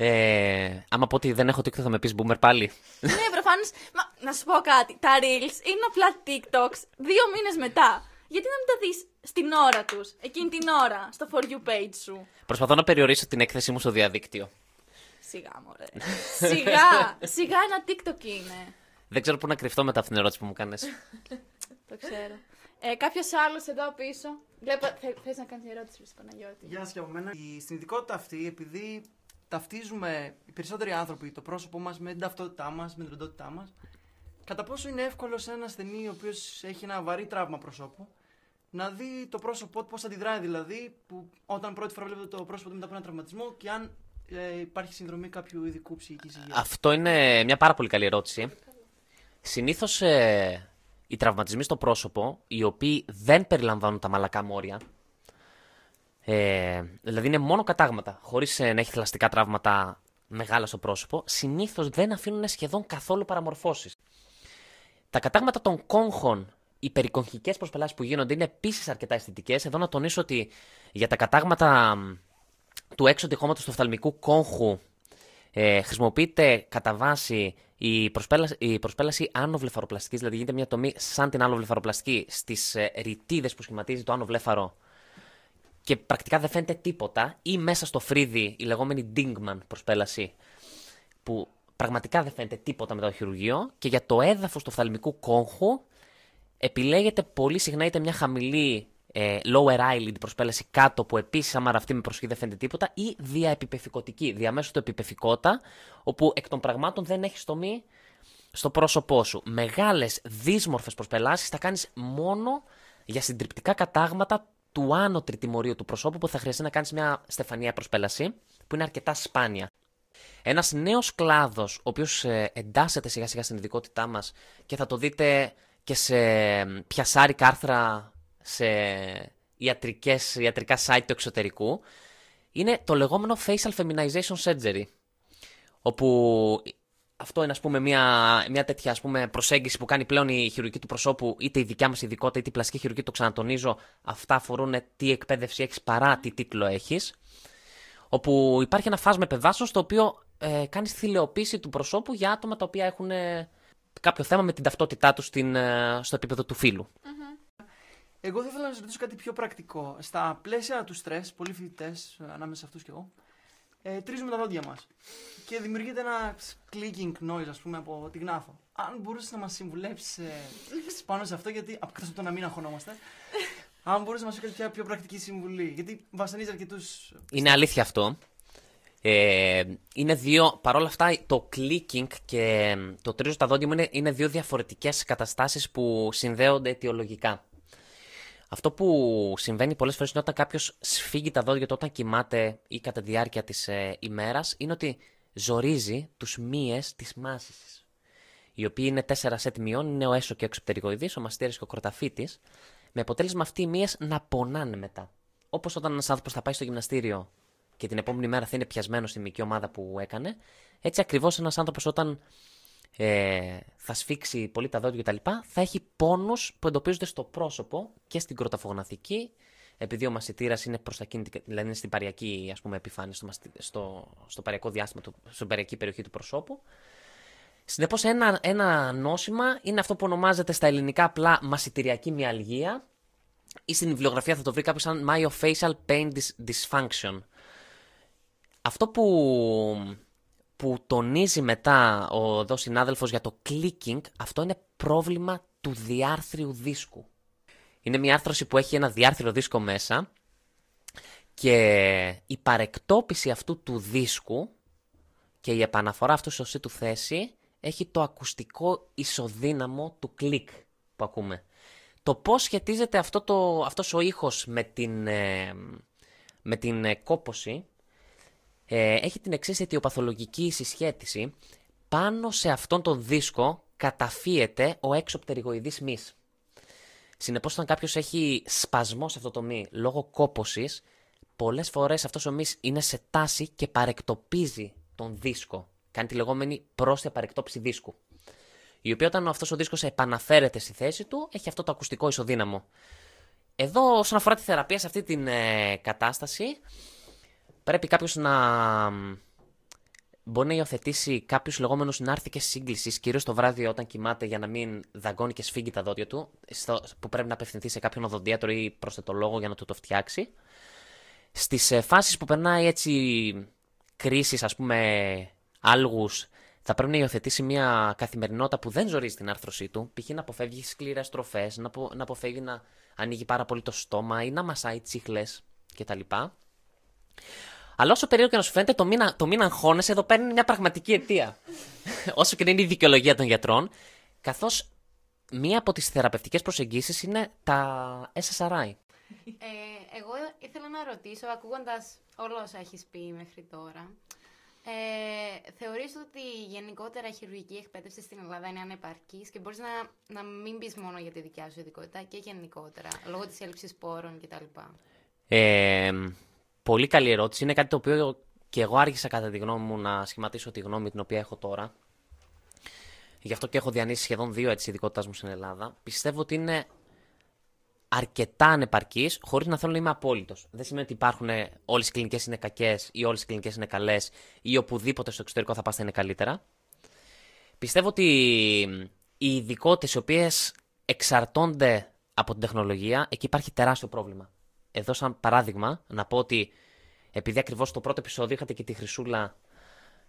Ε, άμα πω ότι δεν έχω TikTok θα με πεις boomer πάλι. Ναι, προφανώς. Μα, να σου πω κάτι. Τα Reels είναι απλά TikToks δύο μήνες μετά. Γιατί να μην τα δεις στην ώρα τους, εκείνη την ώρα, στο For You page σου? Προσπαθώ να περιορίσω την έκθεσή μου στο διαδίκτυο. Σιγά, μωρέ. Σιγά. Σιγά ένα TikTok είναι. Δεν ξέρω πού να κρυφτώ μετά αυτήν την ερώτηση που μου κάνες. Το ξέρω. Ε, κάποιος άλλος εδώ πίσω. Βλέπω, θες να κάνεις ερώτηση, Παναγιώτη? Γεια σας και από μένα. Η συνειδητικότητα αυτή, επειδή ταυτίζουμε οι περισσότεροι άνθρωποι το πρόσωπό μας με την ταυτότητά μας, με την οντότητά μας, κατά πόσο είναι εύκολο σε ένα ασθενή ο οποίος έχει ένα βαρύ τραύμα προσώπου να δει το πρόσωπό του, πώς αντιδράει δηλαδή, που όταν πρώτη φορά βλέπετε το πρόσωπο του μετά από έναν τραυματισμό και αν ε, υπάρχει συνδρομή κάποιου ειδικού ψυχικής υγείας? Αυτό είναι μια πάρα πολύ καλή ερώτηση. Συνήθως ε, οι τραυματισμοί στο πρόσωπο, οι οποίοι δεν περιλαμβάνουν τα μαλακά μόρια, ε, δηλαδή είναι μόνο κατάγματα, χωρίς ε, να έχει θηλαστικά τραύματα μεγάλα στο πρόσωπο, συνήθως δεν αφήνουν σχεδόν καθόλου παραμορφώσεις. Τα κατάγματα των κόγχων, οι περικογχικές προσπελάσεις που γίνονται, είναι επίσης αρκετά αισθητικές. Εδώ να τονίσω ότι για τα κατάγματα του έξω τυχώματος του οφθαλμικού κόγχου ε, χρησιμοποιείται κατά βάση η προσπέλαση, η προσπέλαση άνω βλεφαροπλαστικής, δηλαδή γίνεται μια τομή σαν την άνω βλεφαροπλαστική στις ε, ρητίδες που σχηματίζει το άνω βλέφαρο και πρακτικά δεν φαίνεται τίποτα, ή μέσα στο φρύδι η λεγόμενη Dingman προσπέλαση που πραγματικά δεν φαίνεται τίποτα μετά το χειρουργείο, και για το έδαφος του οφθαλμικού κόγχου επιλέγεται πολύ συχνά είτε μια χαμηλή ε, lower eyelid προσπέλαση κάτω που επίσης άμα ραφτεί με προσοχή δεν φαίνεται τίποτα, ή διαεπιπεφικωτική, διαμέσου του επιπεφικότα, όπου εκ των πραγμάτων δεν έχει τομή στο πρόσωπό σου. Μεγάλες δύσμορφες προσπελάσεις θα κάνεις μόνο για συντριπτικά κατάγματα του άνω τριτημορίου του προσώπου που θα χρειαστεί να κάνεις μια στεφανία προσπέλαση που είναι αρκετά σπάνια. Ένας νέος κλάδος, ο οποίος εντάσσεται σιγά σιγά στην ειδικότητά μας και θα το δείτε και σε πιασάρικα άρθρα σε ιατρικές, ιατρικά site του εξωτερικού, είναι το λεγόμενο facial feminization surgery, όπου αυτό είναι ας πούμε μια, μια τέτοια ας πούμε, προσέγγιση που κάνει πλέον η χειρουργική του προσώπου, είτε η δικιά μας ειδικότητα είτε η πλαστική χειρουργική, το ξανατονίζω, αυτά αφορούν τι εκπαίδευση έχεις παρά τι τίτλο έχεις, όπου υπάρχει ένα φάσμα επεμβάσεων στο οποίο ε, κάνεις θηλεοποίηση του προσώπου για άτομα τα οποία έχουν ε, κάποιο θέμα με την ταυτότητά τους στην, ε, στο επίπεδο του φύλου. Mm-hmm. Εγώ θα ήθελα να σας ρωτήσω κάτι πιο πρακτικό. Στα πλαίσια του στρες, πολλοί φοιτητές, ανάμεσα σε αυτούς και εγώ, ε, τρίζουμε τα δόντια μας και δημιουργείται ένα clicking noise, ας πούμε, από την γνάθο. Αν μπορούσες να μας συμβουλέψεις ε, πάνω σε αυτό, γιατί απ' από το να μην αγχωνόμαστε. Αν μπορούσε να μα πει κάποια πιο πρακτική συμβουλή, γιατί βασανίζει αρκετού. Είναι αλήθεια αυτό. Ε, είναι δύο, παρόλα αυτά, το clicking και το τρίζο τα δόντια μου είναι, είναι δύο διαφορετικές καταστάσεις που συνδέονται αιτιολογικά. Αυτό που συμβαίνει πολλές φορές είναι όταν κάποιος σφίγγει τα δόντια του όταν κοιμάται ή κατά τη διάρκεια της ε, ημέρας, είναι ότι ζορίζει τους μύες της μάσης, οι οποίοι είναι τέσσερα σετ μυών, είναι ο έσω και ο εξωπτερικοειδής, ο μαστήρης και ο κροταφύτης, με αποτέλεσμα αυτοί οι μύες να πονάνε μετά. Όπως όταν ένας άνθρωπος θα πάει στο γυμναστήριο και την επόμενη μέρα θα είναι πιασμένος στη μυϊκή ομάδα που έκανε, έτσι ακριβώς ένας άνθρωπος όταν ε, θα σφίξει πολύ τα δόντια κτλ. Θα έχει πόνους που εντοπίζονται στο πρόσωπο και στην κροταφογναθική, επειδή ο μασιτήρας είναι προς τα κίνητη, δηλαδή είναι στην παριακή ας πούμε, επιφάνεια, στο, στο, στο παριακό διάστημα, στο παριακή περιοχή του προσώπου. Συνεπώς ένα, ένα νόσημα είναι αυτό που ονομάζεται στα ελληνικά απλά μασιτηριακή μυαλγία ή στην βιβλιογραφία θα το βρει κάποιος σαν myofascial pain dysfunction. Αυτό που, που τονίζει μετά ο εδώ συνάδελφος για το clicking, αυτό είναι πρόβλημα του διάρθριου δίσκου. Είναι μια άρθρωση που έχει ένα διάρθριο δίσκο μέσα και η παρεκτόπιση αυτού του δίσκου και η επαναφορά αυτού στη σωστή του θέση έχει το ακουστικό ισοδύναμο του κλικ που ακούμε. Το πώς σχετίζεται αυτό το, αυτός ο ήχος με την, με την κόπωση έχει την εξής αιτιοπαθολογική συσχέτιση. Πάνω σε αυτόν τον δίσκο καταφύεται ο έξω πτερυγοειδής μυς. Συνεπώς, όταν κάποιος έχει σπασμό σε αυτό το μυ λόγω κόπωσης, πολλές φορές αυτός ο μυς είναι σε τάση και παρεκτοπίζει τον δίσκο. Κάνει τη λεγόμενη πρόσθετη παρεκτόπιση δίσκου. Η οποία, όταν αυτός ο δίσκος επαναφέρεται στη θέση του, έχει αυτό το ακουστικό ισοδύναμο. Εδώ, όσον αφορά τη θεραπεία σε αυτή την ε, κατάσταση, πρέπει κάποιος να μπορεί να υιοθετήσει κάποιους λεγόμενους νάρθηκες σύγκλησης, κυρίως το βράδυ όταν κοιμάται, για να μην δαγκώνει και σφίγγει τα δόντια του, στο, που πρέπει να απευθυνθεί σε κάποιον οδοντίατρο ή προσθετολόγο για να του το φτιάξει. Στις ε, φάσεις που περνάει έτσι κρίσεις, ας πούμε, άλγους, θα πρέπει να υιοθετήσει μια καθημερινότητα που δεν ζορίζει την άρθρωσή του, π.χ. να αποφεύγει σκληρές τροφές, να, απο, να αποφεύγει να ανοίγει πάρα πολύ το στόμα ή να μασάει τσίχλες κτλ. Αλλά όσο περίεργο και να σου φαίνεται, το μην, το μην αγχώνεσαι, εδώ παίρνει μια πραγματική αιτία. Όσο και να είναι η δικαιολογία των γιατρών, καθώς μία από τις θεραπευτικές προσεγγίσεις είναι τα ες ες αρ άι. Ε, εγώ ήθελα να ρωτήσω, ακούγοντας όλα όσα έχεις πει μέχρι τώρα, ε, θεωρείς ότι γενικότερα η χειρουργική εκπαίδευση στην Ελλάδα είναι ανεπαρκής και μπορείς να, να μην πεις μόνο για τη δικιά σου ειδικότητα και γενικότερα, λόγω της έλλειψης πόρων κτλ. Ε, πολύ καλή ερώτηση. Είναι κάτι το οποίο και εγώ άρχισα κατά τη γνώμη μου να σχηματίσω τη γνώμη την οποία έχω τώρα. Γι' αυτό και έχω διανύσει σχεδόν δύο έτσι ειδικότητας μου στην Ελλάδα. Πιστεύω ότι είναι αρκετά ανεπαρκής, χωρίς να θέλω να είμαι απόλυτος. Δεν σημαίνει ότι υπάρχουν όλες οι κλινικές είναι κακές ή όλες οι κλινικές είναι καλές ή οπουδήποτε στο εξωτερικό θα πας θα είναι καλύτερα. Πιστεύω ότι οι ειδικότητες οι οποίες εξαρτώνται από την τεχνολογία, εκεί υπάρχει τεράστιο πρόβλημα. Εδώ, σαν παράδειγμα, να πω ότι επειδή ακριβώς στο πρώτο επεισόδιο είχατε και τη Χρυσούλα,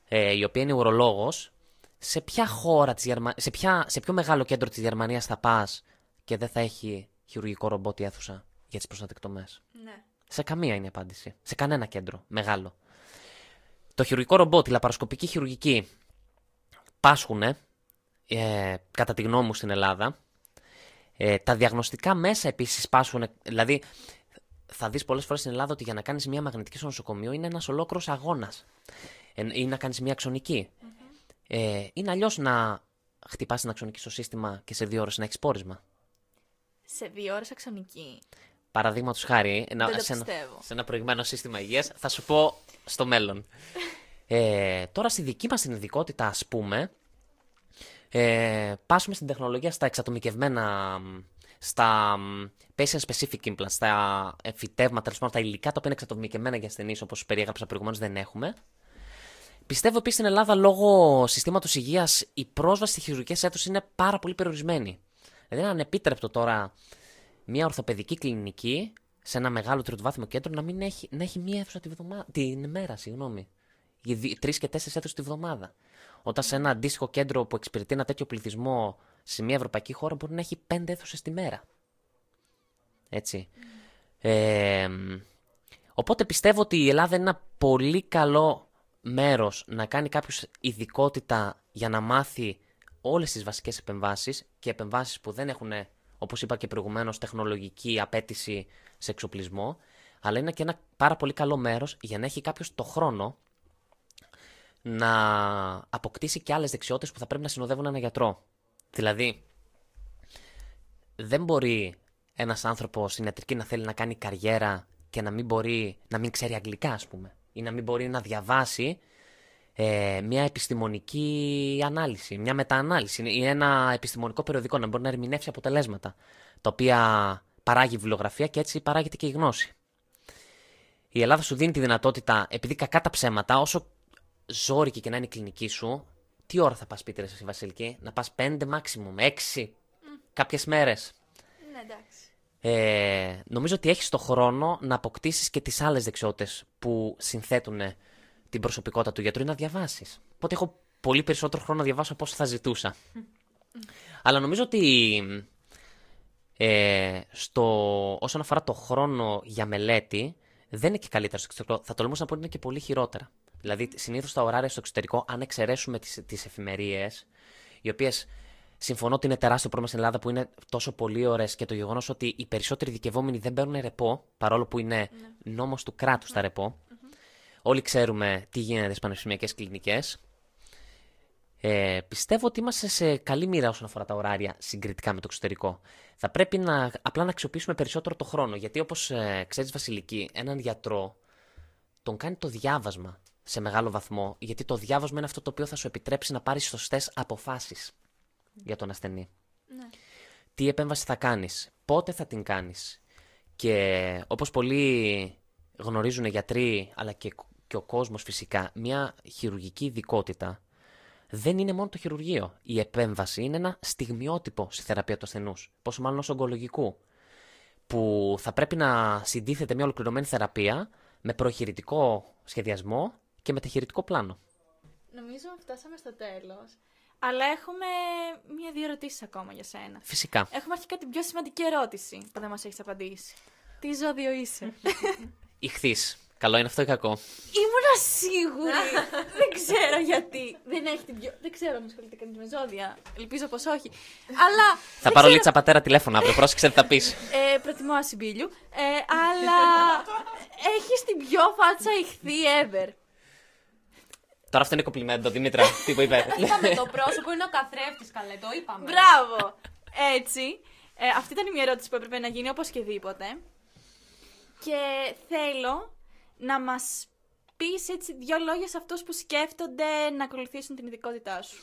ε, η οποία είναι ουρολόγος, σε ποια χώρα της Γερμα... σε, ποια... σε ποιο μεγάλο κέντρο της Γερμανίας θα πας και δεν θα έχει χειρουργικό ρομπότ η αίθουσα για τις προστατεκτομές? Ναι. Σε καμία είναι η απάντηση. Σε κανένα κέντρο μεγάλο. Το χειρουργικό ρομπότ, η λαπαροσκοπική χειρουργική, πάσχουνε, ε, κατά τη γνώμη μου, στην Ελλάδα. Ε, τα διαγνωστικά μέσα επίσης πάσχουνε, δηλαδή. Θα δεις πολλές φορές στην Ελλάδα ότι για να κάνεις μια μαγνητική στο νοσοκομείο είναι ένας ολόκληρος αγώνας. Ε, ή να κάνεις μια αξονική. Mm-hmm. Ε, είναι αλλιώς να χτυπάς την αξονική στο σύστημα και σε δύο ώρες να έχεις πόρισμα. Σε δύο ώρες αξονική. Παραδείγματος χάρη, ένα, σε, ένα, σε ένα προηγμένο σύστημα υγείας, θα σου πω στο μέλλον. Ε, τώρα στη δική μας την ειδικότητα, ας πούμε, ε, πάσουμε στην τεχνολογία στα εξατομικευμένα, στα patient-specific implants, στα εμφυτεύματα, τα υλικά τα οποία είναι εξατομικευμένα για ασθενείς, όπως περιέγραψα προηγουμένως, δεν έχουμε. Πιστεύω επίσης στην Ελλάδα, λόγω συστήματος υγείας, η πρόσβαση στις χειρουργικές αίθουσες είναι πάρα πολύ περιορισμένη. Δηλαδή, είναι ανεπίτρεπτο τώρα μια ορθοπαιδική κλινική σε ένα μεγάλο τριτοβάθμιο κέντρο να μην έχει, να έχει μία αίθουσα τη βδομα... την ημέρα, συγγνώμη. Τρεις και τέσσερις αίθουσες τη βδομάδα. Όταν σε ένα αντίστοιχο κέντρο που εξυπηρετεί ένα τέτοιο πληθυσμό σε μια ευρωπαϊκή χώρα μπορεί να έχει πέντε αίθουσες τη μέρα. Έτσι. Ε, οπότε πιστεύω ότι η Ελλάδα είναι ένα πολύ καλό μέρος να κάνει κάποιος ειδικότητα για να μάθει όλες τις βασικές επεμβάσεις και επεμβάσεις που δεν έχουν, όπως είπα και προηγουμένως, τεχνολογική απέτηση σε εξοπλισμό, αλλά είναι και ένα πάρα πολύ καλό μέρος για να έχει κάποιος το χρόνο να αποκτήσει και άλλες δεξιότητες που θα πρέπει να συνοδεύουν έναν γιατρό. Δηλαδή, δεν μπορεί ένας άνθρωπος στην ιατρική να θέλει να κάνει καριέρα και να μην μπορεί να μην ξέρει αγγλικά, ας πούμε, ή να μην μπορεί να διαβάσει ε, μια επιστημονική ανάλυση, μια μεταανάλυση ή ένα επιστημονικό περιοδικό, να μπορεί να ερμηνεύσει αποτελέσματα, τα οποία παράγει η βιβλιογραφία και έτσι παράγεται και η γνώση. Η Ελλάδα σου δίνει τη δυνατότητα, επειδή κακά τα ψέματα, όσο ζόρικη και να είναι η κλινική σου, Τι ώρα θα πας Πίτερ, εσύ Βασιλική, να πας πέντε μάξιμουμ, έξι, mm. κάποιες μέρες. Ναι, εντάξει. Ε, νομίζω ότι έχεις το χρόνο να αποκτήσεις και τις άλλες δεξιότητες που συνθέτουν την προσωπικότητα του γιατρού ή να διαβάσεις. Οπότε έχω πολύ περισσότερο χρόνο να διαβάσω από όσο θα ζητούσα. Mm. Αλλά νομίζω ότι ε, στο, όσον αφορά το χρόνο για μελέτη, δεν είναι και καλύτερα στο εξωτερικό. Θα τολμούσα να πω ότι είναι και πολύ χειρότερα. Δηλαδή, συνήθως τα ωράρια στο εξωτερικό, αν εξαιρέσουμε τις, τις εφημερίες, οι οποίες συμφωνώ ότι είναι τεράστιο πρόβλημα στην Ελλάδα που είναι τόσο πολύ ωραίες και το γεγονός ότι οι περισσότεροι δικαιωμένοι δεν παίρνουν ρεπό, παρόλο που είναι ναι. νόμος του κράτους ναι. τα ρεπό. Mm-hmm. Όλοι ξέρουμε τι γίνεται στις πανεπιστημιακές κλινικές. Ε, πιστεύω ότι είμαστε σε καλή μοίρα όσον αφορά τα ωράρια συγκριτικά με το εξωτερικό. Θα πρέπει να, απλά να αξιοποιήσουμε περισσότερο το χρόνο. Γιατί, όπως ε, ξέρεις, Βασιλική, έναν γιατρό τον κάνει το διάβασμα σε μεγάλο βαθμό. Γιατί το διάβασμα είναι αυτό το οποίο θα σου επιτρέψει να πάρεις σωστές αποφάσεις mm. για τον ασθενή. Ναι. Τι επέμβαση θα κάνεις, πότε θα την κάνεις. Και όπως πολλοί γνωρίζουν οι γιατροί, αλλά και, και ο κόσμος φυσικά, μια χειρουργική ειδικότητα. Δεν είναι μόνο το χειρουργείο. Η επέμβαση είναι ένα στιγμιότυπο στη θεραπεία του ασθενούς, πόσο μάλλον ως ογκολογικού, που θα πρέπει να συντίθεται μια ολοκληρωμένη θεραπεία με προχειρητικό σχεδιασμό και μεταχειρητικό πλάνο. Νομίζω ότι φτάσαμε στο τέλος, αλλά έχουμε μία-δύο ερωτήσεις ακόμα για σένα. Φυσικά. Έχουμε αρχικά την πιο σημαντική ερώτηση που δεν μας έχεις απαντήσει. Τι ζώδιο είσαι? Ιχθύς. Καλό είναι αυτό ή κακό? Ήμουνα σίγουρη. Δεν ξέρω γιατί. Δεν έχει την πιο... Δεν ξέρω αν ασχολείται κανείς με ζώδια. Ελπίζω πως όχι. Αλλά. Θα πάρω λίτσα πατέρα τηλέφωνο αύριο. Πρόσεξε τι θα πεις. Ε, προτιμώ ασυμπίλιου. Ε, αλλά. Έχεις την πιο φάτσα ιχθύ ever. Τώρα αυτό είναι κομπλιμέντο, Δήμητρα. Τι που είπε. Είπαμε το πρόσωπο, είναι ο καθρέφτης, καλέ. Το είπαμε. Μπράβο. Έτσι. Ε, αυτή ήταν η μια ερώτηση που έπρεπε να γίνει οπωσδήποτε. Και θέλω να μας πεις έτσι δύο λόγια σε αυτούς που σκέφτονται να ακολουθήσουν την ειδικότητά σου.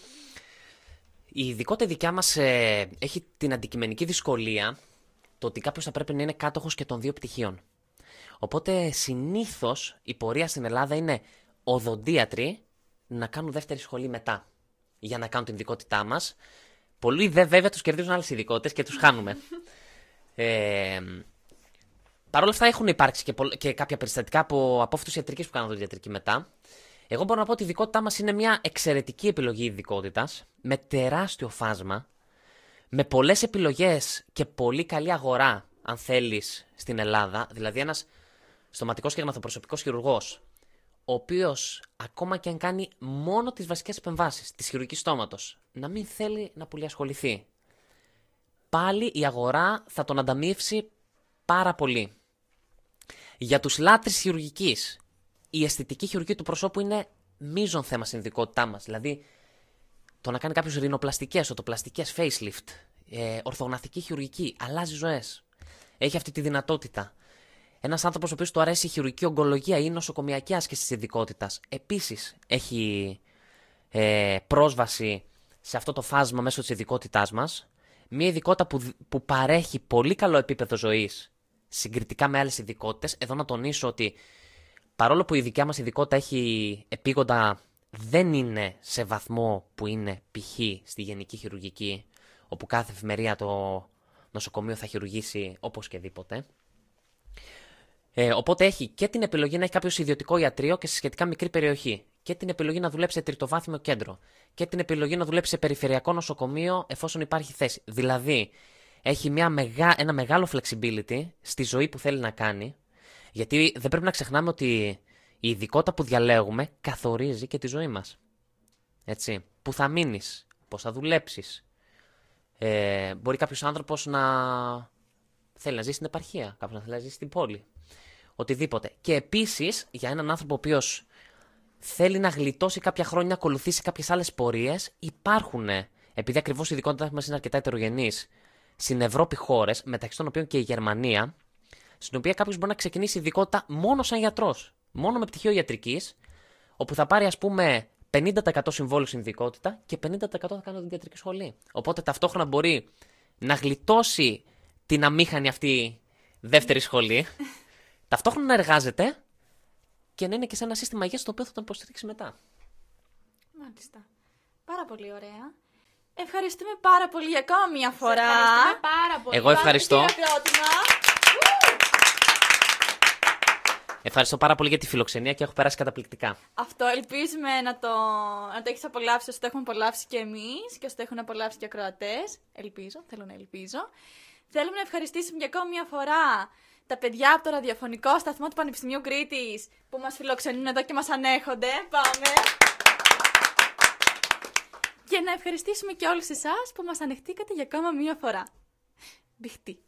Η ειδικότητα δικιά μας ε, έχει την αντικειμενική δυσκολία το ότι κάποιος θα πρέπει να είναι κάτοχος και των δύο πτυχίων. Οπότε συνήθως η πορεία στην Ελλάδα είναι οδοντίατροι να κάνουν δεύτερη σχολή μετά για να κάνουν την ειδικότητά μας. Πολλοί δε βέβαια τους κερδίζουν άλλες ειδικότητες και τους χάνουμε. ε, Παρ' όλα αυτά έχουν υπάρξει και, πολλ... και κάποια περιστατικά από απόφυτους ιατρικής που κάνουν οδοντιατρική μετά. Εγώ μπορώ να πω ότι η ειδικότητά μας είναι μια εξαιρετική επιλογή ειδικότητας, με τεράστιο φάσμα, με πολλές επιλογές και πολύ καλή αγορά, αν θέλεις, στην Ελλάδα. Δηλαδή, ένας στοματικός και γναθοπροσωπικός χειρουργός, ο οποίος ακόμα και αν κάνει μόνο τις βασικές επεμβάσεις της χειρουργικής στόματος, να μην θέλει να πολυασχοληθεί, πάλι η αγορά θα τον ανταμείψει πάρα πολύ. Για τους λάτρεις χειρουργικής, η αισθητική χειρουργική του προσώπου είναι μείζον θέμα στην ειδικότητά μας. Δηλαδή, το να κάνει κάποιος ρινοπλαστικές, οτοπλαστικές, facelift, ε, ορθογναθική χειρουργική, αλλάζει ζωές. Έχει αυτή τη δυνατότητα. Ένας άνθρωπος ο οποίος του αρέσει η χειρουργική ογκολογία ή η νοσοκομιακή άσκηση της ειδικότητας, επίσης έχει ε, πρόσβαση σε αυτό το φάσμα μέσω της ειδικότητάς μας. Μια ειδικότητα που, που παρέχει πολύ καλό επίπεδο ζωής συγκριτικά με άλλες ειδικότητες. Εδώ να τονίσω ότι παρόλο που η δικιά μας ειδικότητα έχει επίγοντα, δεν είναι σε βαθμό που είναι π.χ. στη γενική χειρουργική, όπου κάθε εφημερία το νοσοκομείο θα χειρουργήσει όπως και δίποτε. Ε, οπότε έχει και την επιλογή να έχει κάποιο ιδιωτικό ιατρείο και σε σχετικά μικρή περιοχή, και την επιλογή να δουλέψει σε τριτοβάθμιο κέντρο, και την επιλογή να δουλέψει σε περιφερειακό νοσοκομείο εφόσον υπάρχει θέση. Δηλαδή, έχει μια μεγα... ένα μεγάλο flexibility στη ζωή που θέλει να κάνει, γιατί δεν πρέπει να ξεχνάμε ότι η ειδικότητα που διαλέγουμε καθορίζει και τη ζωή μας. Έτσι. Πού θα μείνεις, πώς θα δουλέψεις. Ε, μπορεί κάποιος άνθρωπος να θέλει να ζήσει στην επαρχία, κάποιος να θέλει να ζήσει στην πόλη. Οτιδήποτε. Και επίσης, για έναν άνθρωπο ο οποίος θέλει να γλιτώσει κάποια χρόνια, να ακολουθήσει κάποιες άλλες πορείες, υπάρχουν, επειδή ακριβώς η ειδικότητά μας είναι αρκετά ετερογενής, στην Ευρώπη χώρες, μεταξύ των οποίων και η Γερμανία, στην οποία κάποιος μπορεί να ξεκινήσει ειδικότητα μόνο σαν γιατρός, μόνο με πτυχίο ιατρικής, όπου θα πάρει ας πούμε πενήντα τοις εκατό συμβόλαιο στην ειδικότητα και πενήντα τοις εκατό θα κάνει την ιατρική σχολή. Οπότε ταυτόχρονα μπορεί να γλιτώσει την αμήχανη αυτή δεύτερη σχολή, ταυτόχρονα να εργάζεται και να είναι και σε ένα σύστημα υγείας το οποίο θα τον υποστηρίξει μετά. Μάλιστα. Πάρα πολύ ωραία. Ευχαριστούμε πάρα πολύ για ακόμα μια φορά. Ευχαριστούμε πάρα πολύ. Εγώ ευχαριστώ. Ευχαριστώ πάρα πολύ για τη φιλοξενία και έχω περάσει καταπληκτικά. Αυτό ελπίζουμε να το, να το έχεις απολαύσει όσο το έχουμε απολαύσει και εμείς και όσο το έχουν απολαύσει και οι ακροατές. Ελπίζω, θέλω να ελπίζω. Θέλουμε να ευχαριστήσουμε για ακόμη μια φορά τα παιδιά από το ραδιοφωνικό σταθμό του Πανεπιστημίου Κρήτης που μας φιλοξενούν εδώ και μας ανέχονται. Πάμε! Και να ευχαριστήσουμε και όλους εσάς που μας ανεχτήκατε για ακόμα μια φορά. Μπιχτή.